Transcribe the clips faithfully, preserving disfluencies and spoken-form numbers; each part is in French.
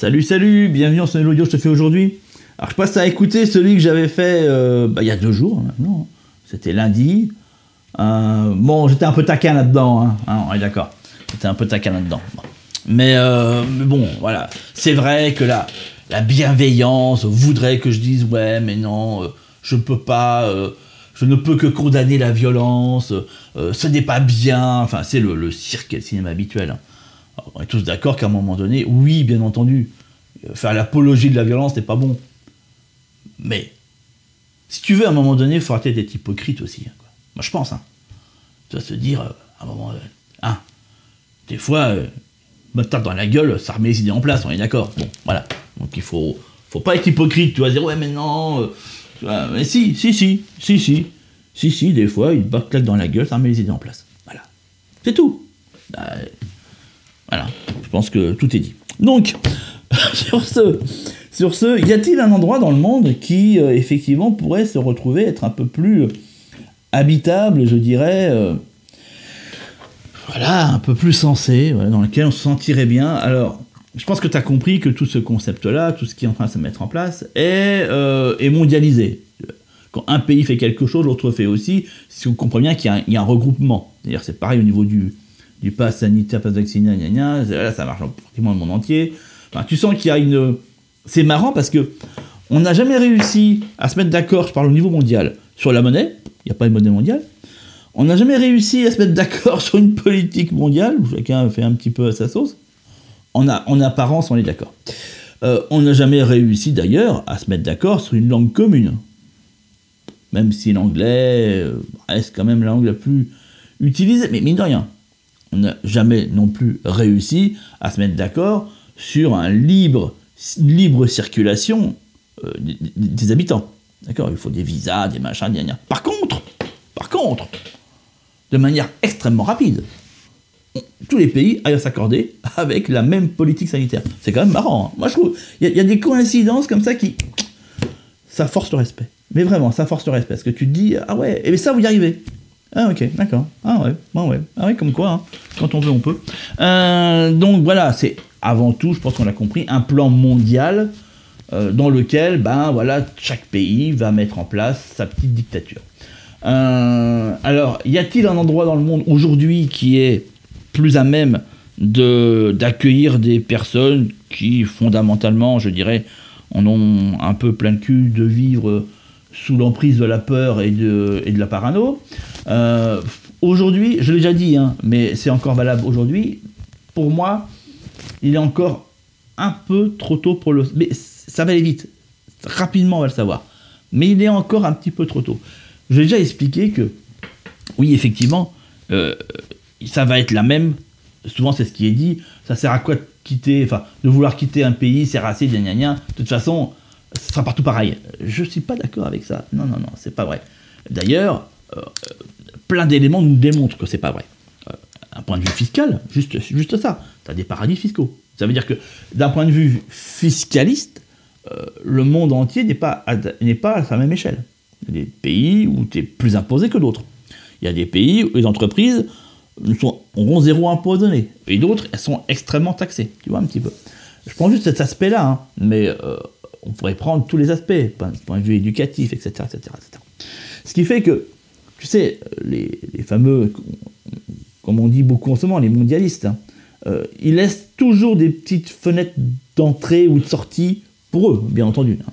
Salut, salut, bienvenue en ce nouvel audio que je te fais aujourd'hui. Alors je passe à écouter celui que j'avais fait euh, bah, il y a deux jours maintenant, c'était lundi. Euh, bon, j'étais un peu taquin là-dedans, hein. Ah, on est d'accord, j'étais un peu taquin là-dedans. Bon. Mais, euh, mais bon, voilà, c'est vrai que la, la bienveillance voudrait que je dise « Ouais, mais non, euh, je peux pas... Euh, » Je ne peux que condamner la violence, euh, ce n'est pas bien, enfin c'est le, le cirque et le cinéma habituel. Alors, on est tous d'accord qu'à un moment donné, oui, bien entendu, faire l'apologie de la violence n'est pas bon. Mais, si tu veux, à un moment donné, il faut arrêter d'être hypocrite aussi. Quoi. Moi je pense, hein. Tu vas se dire, euh, à un moment donné, ah, des fois, euh, me tape dans la gueule, ça remet les idées en place, on est d'accord. Bon, voilà. Donc il faut, faut pas être hypocrite, tu vas dire, ouais mais non... Euh, Ah, mais si, si, si, si, si, si, si, des fois, il te bat claque dans la gueule, ça remet les idées en place. Voilà. C'est tout. Voilà. Je pense que tout est dit. Donc, sur ce, sur ce, y a-t-il un endroit dans le monde qui, euh, effectivement, pourrait se retrouver, être un peu plus euh, habitable, je dirais, euh, voilà, un peu plus sensé, voilà, dans lequel on se sentirait bien. Alors... Je pense que tu as compris que tout ce concept-là, tout ce qui est en train de se mettre en place, est, euh, est mondialisé. Quand un pays fait quelque chose, l'autre fait aussi. Si vous comprenez bien qu'il y a un, il y a un regroupement. D'ailleurs, c'est pareil au niveau du, du pass sanitaire, pass vaccinal, gna gna, là, ça marche pratiquement le monde entier. Enfin, tu sens qu'il y a une... C'est marrant parce que on n'a jamais réussi à se mettre d'accord, je parle au niveau mondial, sur la monnaie, il n'y a pas de monnaie mondiale. On n'a jamais réussi à se mettre d'accord sur une politique mondiale, où chacun fait un petit peu à sa sauce. En, a, en apparence, on est d'accord. Euh, on n'a jamais réussi, d'ailleurs, à se mettre d'accord sur une langue commune. Même si l'anglais reste quand même la langue la plus utilisée. Mais mine de rien, on n'a jamais non plus réussi à se mettre d'accord sur un libre, libre circulation euh, des, des habitants. D'accord ? Il faut des visas, des machins, des... Par contre, par contre, de manière extrêmement rapide, tous les pays aillent s'accorder avec la même politique sanitaire. C'est quand même marrant. Hein. Moi, je trouve il y, y a des coïncidences comme ça qui... Ça force le respect. Mais vraiment, ça force le respect. Parce que tu te dis, ah ouais, et bien ça, vous y arrivez. Ah ok, d'accord. Ah ouais, ah ouais. Ah ouais, comme quoi, hein. Quand on veut, on peut. Euh, donc voilà, c'est avant tout, je pense qu'on l'a compris, un plan mondial euh, dans lequel, ben voilà, chaque pays va mettre en place sa petite dictature. Euh, alors, y a-t-il un endroit dans le monde aujourd'hui qui est plus à même de, d'accueillir des personnes qui, fondamentalement, je dirais, en ont un peu plein le cul de vivre sous l'emprise de la peur et de, et de la parano. Euh, aujourd'hui, je l'ai déjà dit, hein, mais c'est encore valable aujourd'hui, pour moi, il est encore un peu trop tôt pour le... Mais ça va aller vite, rapidement on va le savoir. Mais il est encore un petit peu trop tôt. J'ai déjà expliqué que, oui, effectivement... Euh, ça va être la même, souvent c'est ce qui est dit, ça sert à quoi de quitter, enfin, de vouloir quitter un pays, c'est raciste, gna gna gna, de toute façon, ça sera partout pareil. Je suis pas d'accord avec ça, non, non, non, c'est pas vrai. D'ailleurs, euh, plein d'éléments nous démontrent que c'est pas vrai. Euh, d'un point de vue fiscal, juste, juste ça, t'as des paradis fiscaux. Ça veut dire que, d'un point de vue fiscaliste, euh, le monde entier n'est pas, n'est pas à sa même échelle. Il y a des pays où t'es plus imposé que d'autres. Il y a des pays où les entreprises... auront zéro impôt à donner. Et d'autres, elles sont extrêmement taxées. Tu vois, un petit peu. Je prends juste cet aspect-là, hein, mais euh, on pourrait prendre tous les aspects, d'un point de vue éducatif, et cetera, et cetera, et cetera. Ce qui fait que, tu sais, les, les fameux, comme on dit beaucoup en ce moment, les mondialistes, hein, euh, ils laissent toujours des petites fenêtres d'entrée ou de sortie pour eux, bien entendu. Hein.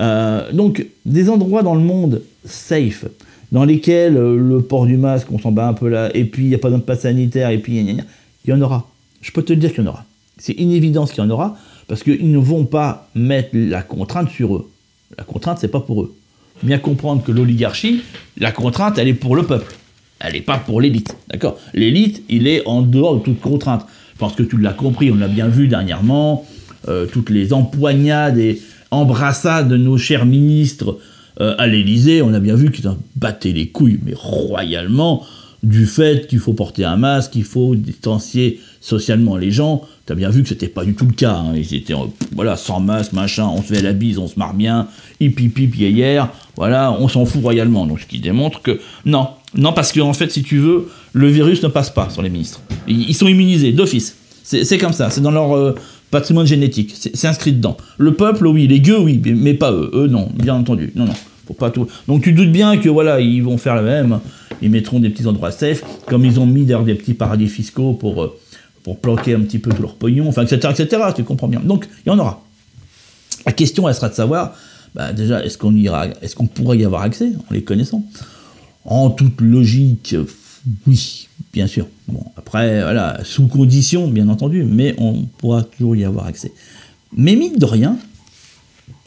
Euh, donc, des endroits dans le monde safe, dans lesquels euh, le port du masque, on s'en bat un peu là, et puis il n'y a pas de passe sanitaire, et puis il y en aura. Je peux te dire qu'il y en aura. C'est une évidence qu'il y en aura, parce qu'ils ne vont pas mettre la contrainte sur eux. La contrainte, c'est pas pour eux. Il faut bien comprendre que l'oligarchie, la contrainte, elle est pour le peuple. Elle n'est pas pour l'élite, d'accord ? L'élite, il est en dehors de toute contrainte. Je pense que tu l'as compris, on l'a bien vu dernièrement, euh, toutes les empoignades et embrassades de nos chers ministres, Euh, à l'Elysée, on a bien vu qu'ils en battaient les couilles, mais royalement, du fait qu'il faut porter un masque, qu'il faut distancier socialement les gens. T'as bien vu que c'était pas du tout le cas. Hein. Ils étaient euh, voilà, sans masque, machin, on se fait la bise, on se marre bien, hip hip hip hier, voilà, on s'en fout royalement. Donc ce qui démontre que non, non parce que en fait, si tu veux, le virus ne passe pas sur les ministres. Ils, ils sont immunisés d'office. C'est, c'est comme ça, c'est dans leur euh, patrimoine génétique, c'est inscrit dedans. Le peuple, oui, les gueux, oui, mais pas eux, eux non, bien entendu, non, non, faut pas tout. Donc tu doutes bien que voilà, ils vont faire le même, ils mettront des petits endroits safe, comme ils ont mis d'ailleurs des petits paradis fiscaux pour, pour planquer un petit peu tout leur pognon, enfin, et cetera, et cetera, tu comprends bien. Donc, il y en aura. La question, elle sera de savoir, bah, déjà, est-ce qu'on ira, est-ce qu'on pourrait y avoir accès, en les connaissant? En toute logique, oui, bien sûr. Bon, après, voilà, sous condition, bien entendu, mais on pourra toujours y avoir accès. Mais mine de rien,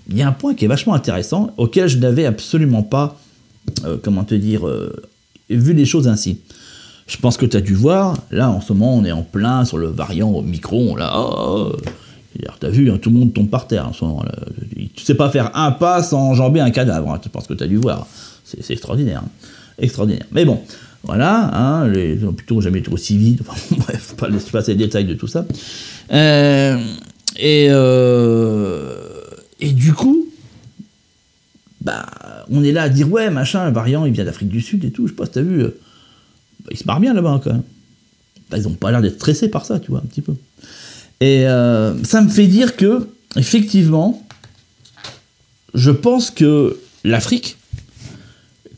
il y a un point qui est vachement intéressant, auquel je n'avais absolument pas, euh, comment te dire, euh, vu les choses ainsi. Je pense que tu as dû voir, là, en ce moment, on est en plein sur le variant Omicron, là, oh, oh, t'as vu, hein, tout le monde tombe par terre, en ce moment, là. Tu sais pas faire un pas sans enjamber un cadavre, hein, je pense que tu as dû voir. C'est extraordinaire, hein. Extraordinaire. Mais bon, voilà, hein, les hôpitaux n'ont jamais été aussi vides, enfin, bref, faut pas laisser passer les détails de tout ça. Euh, et, euh, et du coup, bah, on est là à dire, ouais, machin, le variant, il vient d'Afrique du Sud et tout, je sais pas si t'as vu, bah, il se barre bien là-bas, quand même. Bah, ils ont pas l'air d'être stressés par ça, tu vois, un petit peu. Et euh, ça me fait dire que, effectivement, je pense que l'Afrique,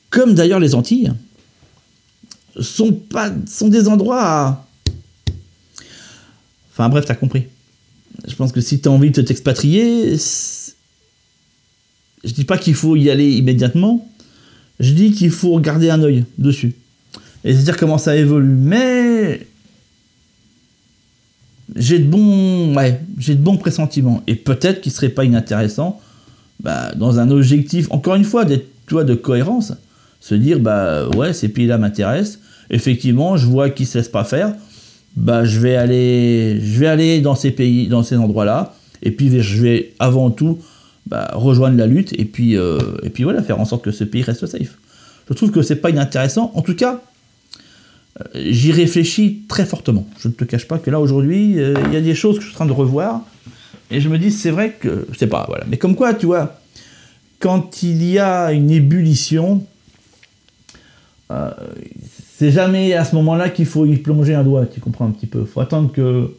comme d'ailleurs les Antilles, sont, pas, sont des endroits à... Enfin bref, t'as compris. Je pense que si t'as envie de t'expatrier, je dis pas qu'il faut y aller immédiatement, je dis qu'il faut garder un œil dessus. Et se dire comment ça évolue. Mais... j'ai de bons, ouais, j'ai de bons pressentiments. Et peut-être qu'il serait pas inintéressant, bah, dans un objectif, encore une fois, d'être, tu vois, de cohérence, se dire, bah ouais, ces pays-là m'intéressent, effectivement, je vois qu'ils ne se laissent pas faire, bah je vais aller, je vais aller dans ces pays, dans ces endroits-là, et puis je vais avant tout bah, rejoindre la lutte, et puis, euh, et puis voilà, faire en sorte que ce pays reste safe. Je trouve que c'est pas inintéressant, en tout cas, euh, j'y réfléchis très fortement. Je ne te cache pas que là, aujourd'hui, il euh, y a des choses que je suis en train de revoir, et je me dis, c'est vrai que, je sais pas, voilà, mais comme quoi, tu vois, quand il y a une ébullition, euh, c'est jamais à ce moment-là qu'il faut y plonger un doigt, tu comprends un petit peu. Il faut attendre que,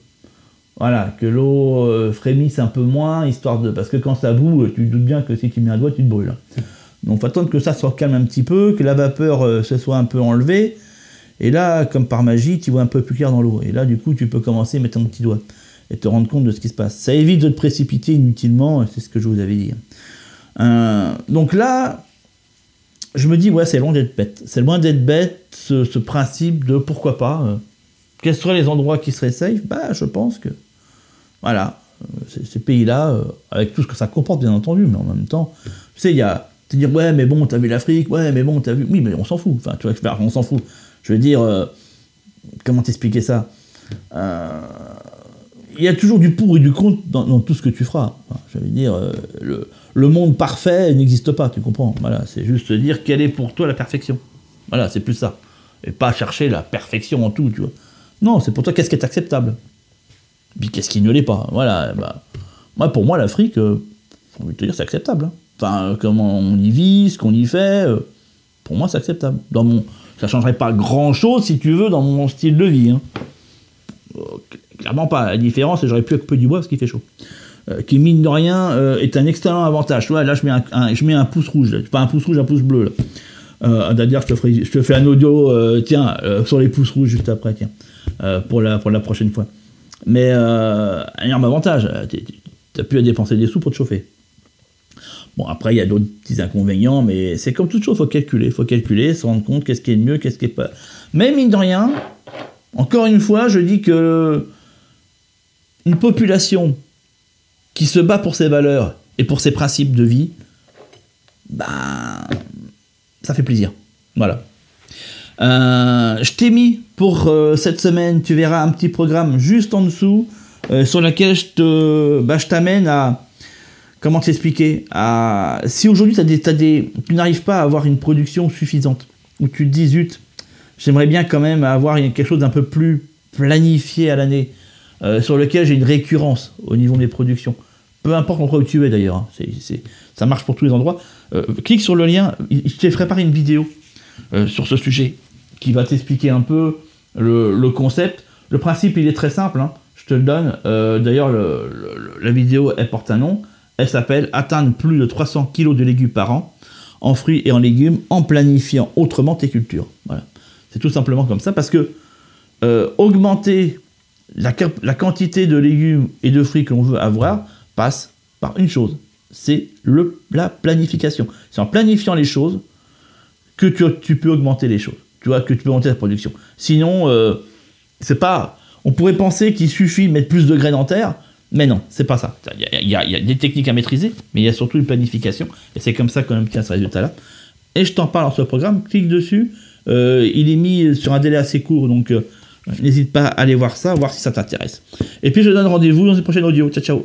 voilà, que l'eau euh, frémisse un peu moins, histoire de... Parce que quand ça boue, tu te doutes bien que si tu mets un doigt, tu te brûles. Donc il faut attendre que ça se calme un petit peu, que la vapeur euh, se soit un peu enlevée. Et là, comme par magie, tu vois un peu plus clair dans l'eau. Et là, du coup, tu peux commencer à mettre ton petit doigt et te rendre compte de ce qui se passe. Ça évite de te précipiter inutilement, c'est ce que je vous avais dit. Euh, donc là, je me dis, ouais, c'est loin d'être bête. C'est loin d'être bête, ce, ce principe de pourquoi pas. Euh, quels seraient les endroits qui seraient safe? Bah, je pense que, voilà, euh, ces pays-là, euh, avec tout ce que ça comporte, bien entendu, mais en même temps, tu sais, il y a, te dire, ouais, mais bon, t'as vu l'Afrique, ouais, mais bon, t'as vu... Oui, mais on s'en fout, enfin, tu vois, on s'en fout. Je veux dire, euh, comment t'expliquer ça? euh, Il y a toujours du pour et du contre dans, dans tout ce que tu feras. Enfin, je veux dire, euh, le, le monde parfait n'existe pas, tu comprends? Voilà, c'est juste dire quelle est pour toi la perfection. Voilà, c'est plus ça. Et pas chercher la perfection en tout, tu vois. Non, c'est pour toi qu'est-ce qui est acceptable. Puis qu'est-ce qui ne l'est pas. Voilà, bah, moi, pour moi, l'Afrique, euh, j'ai envie de te dire, c'est acceptable. Hein. Enfin, euh, comment on y vit, ce qu'on y fait, euh, pour moi, c'est acceptable. Dans mon, ça ne changerait pas grand-chose, si tu veux, dans mon style de vie. Hein. Okay. Clairement pas. La différence, c'est que j'aurais pu couper du bois parce qu'il fait chaud. Euh, qui, mine de rien, euh, est un excellent avantage. Tu vois, là, je mets un, un, je mets un pouce rouge. Là. Pas un pouce rouge, un pouce bleu. Euh, D'ailleurs, je, je te fais un audio euh, tiens, euh, sur les pouces rouges juste après, tiens, euh, pour, la, pour la prochaine fois. Mais euh, un énorme avantage. Tu as pu dépenser des sous pour te chauffer. Bon, après, il y a d'autres petits inconvénients, mais c'est comme toute chose, il faut calculer. Il faut calculer, se rendre compte qu'est-ce qui est le mieux, qu'est-ce qui est pas. Mais, mine de rien, encore une fois, je dis que... une population qui se bat pour ses valeurs et pour ses principes de vie, ben, ça fait plaisir. Voilà. Euh, je t'ai mis pour euh, cette semaine, tu verras un petit programme juste en dessous euh, sur lequel je te, bah, je t'amène à, comment t'expliquer, à, si aujourd'hui t'as des, t'as des, tu n'arrives pas à avoir une production suffisante, ou tu te dis, zut, j'aimerais bien quand même avoir quelque chose d'un peu plus planifié à l'année, Euh, sur lequel j'ai une récurrence au niveau de mes productions. Peu importe l'endroit où tu es d'ailleurs, hein. c'est, c'est, ça marche pour tous les endroits. Euh, clique sur le lien, je t'ai préparé une vidéo euh, sur ce sujet qui va t'expliquer un peu le, le concept. Le principe, il est très simple, hein. je, te le donne. Euh, D'ailleurs, le, le, la vidéo, elle porte un nom. Elle s'appelle « Atteindre plus de trois cents kilos de légumes par an en fruits et en légumes en planifiant autrement tes cultures ». Voilà. C'est tout simplement comme ça, parce que euh, augmenter la, la quantité de légumes et de fruits que l'on veut avoir passe par une chose, c'est la planification. C'est en planifiant les choses que tu, tu peux augmenter les choses, tu vois, que tu peux augmenter la production. Sinon, euh, c'est pas... On pourrait penser qu'il suffit de mettre plus de graines en terre, mais non, c'est pas ça. Il y, y, y a des techniques à maîtriser, mais il y a surtout une planification, et c'est comme ça qu'on obtient ce résultat-là. Et je t'en parle dans ce programme, clique dessus, euh, il est mis sur un délai assez court, donc euh, n'hésite pas à aller voir ça, voir si ça t'intéresse. Et puis je te donne rendez-vous dans une prochaine audio, ciao ciao.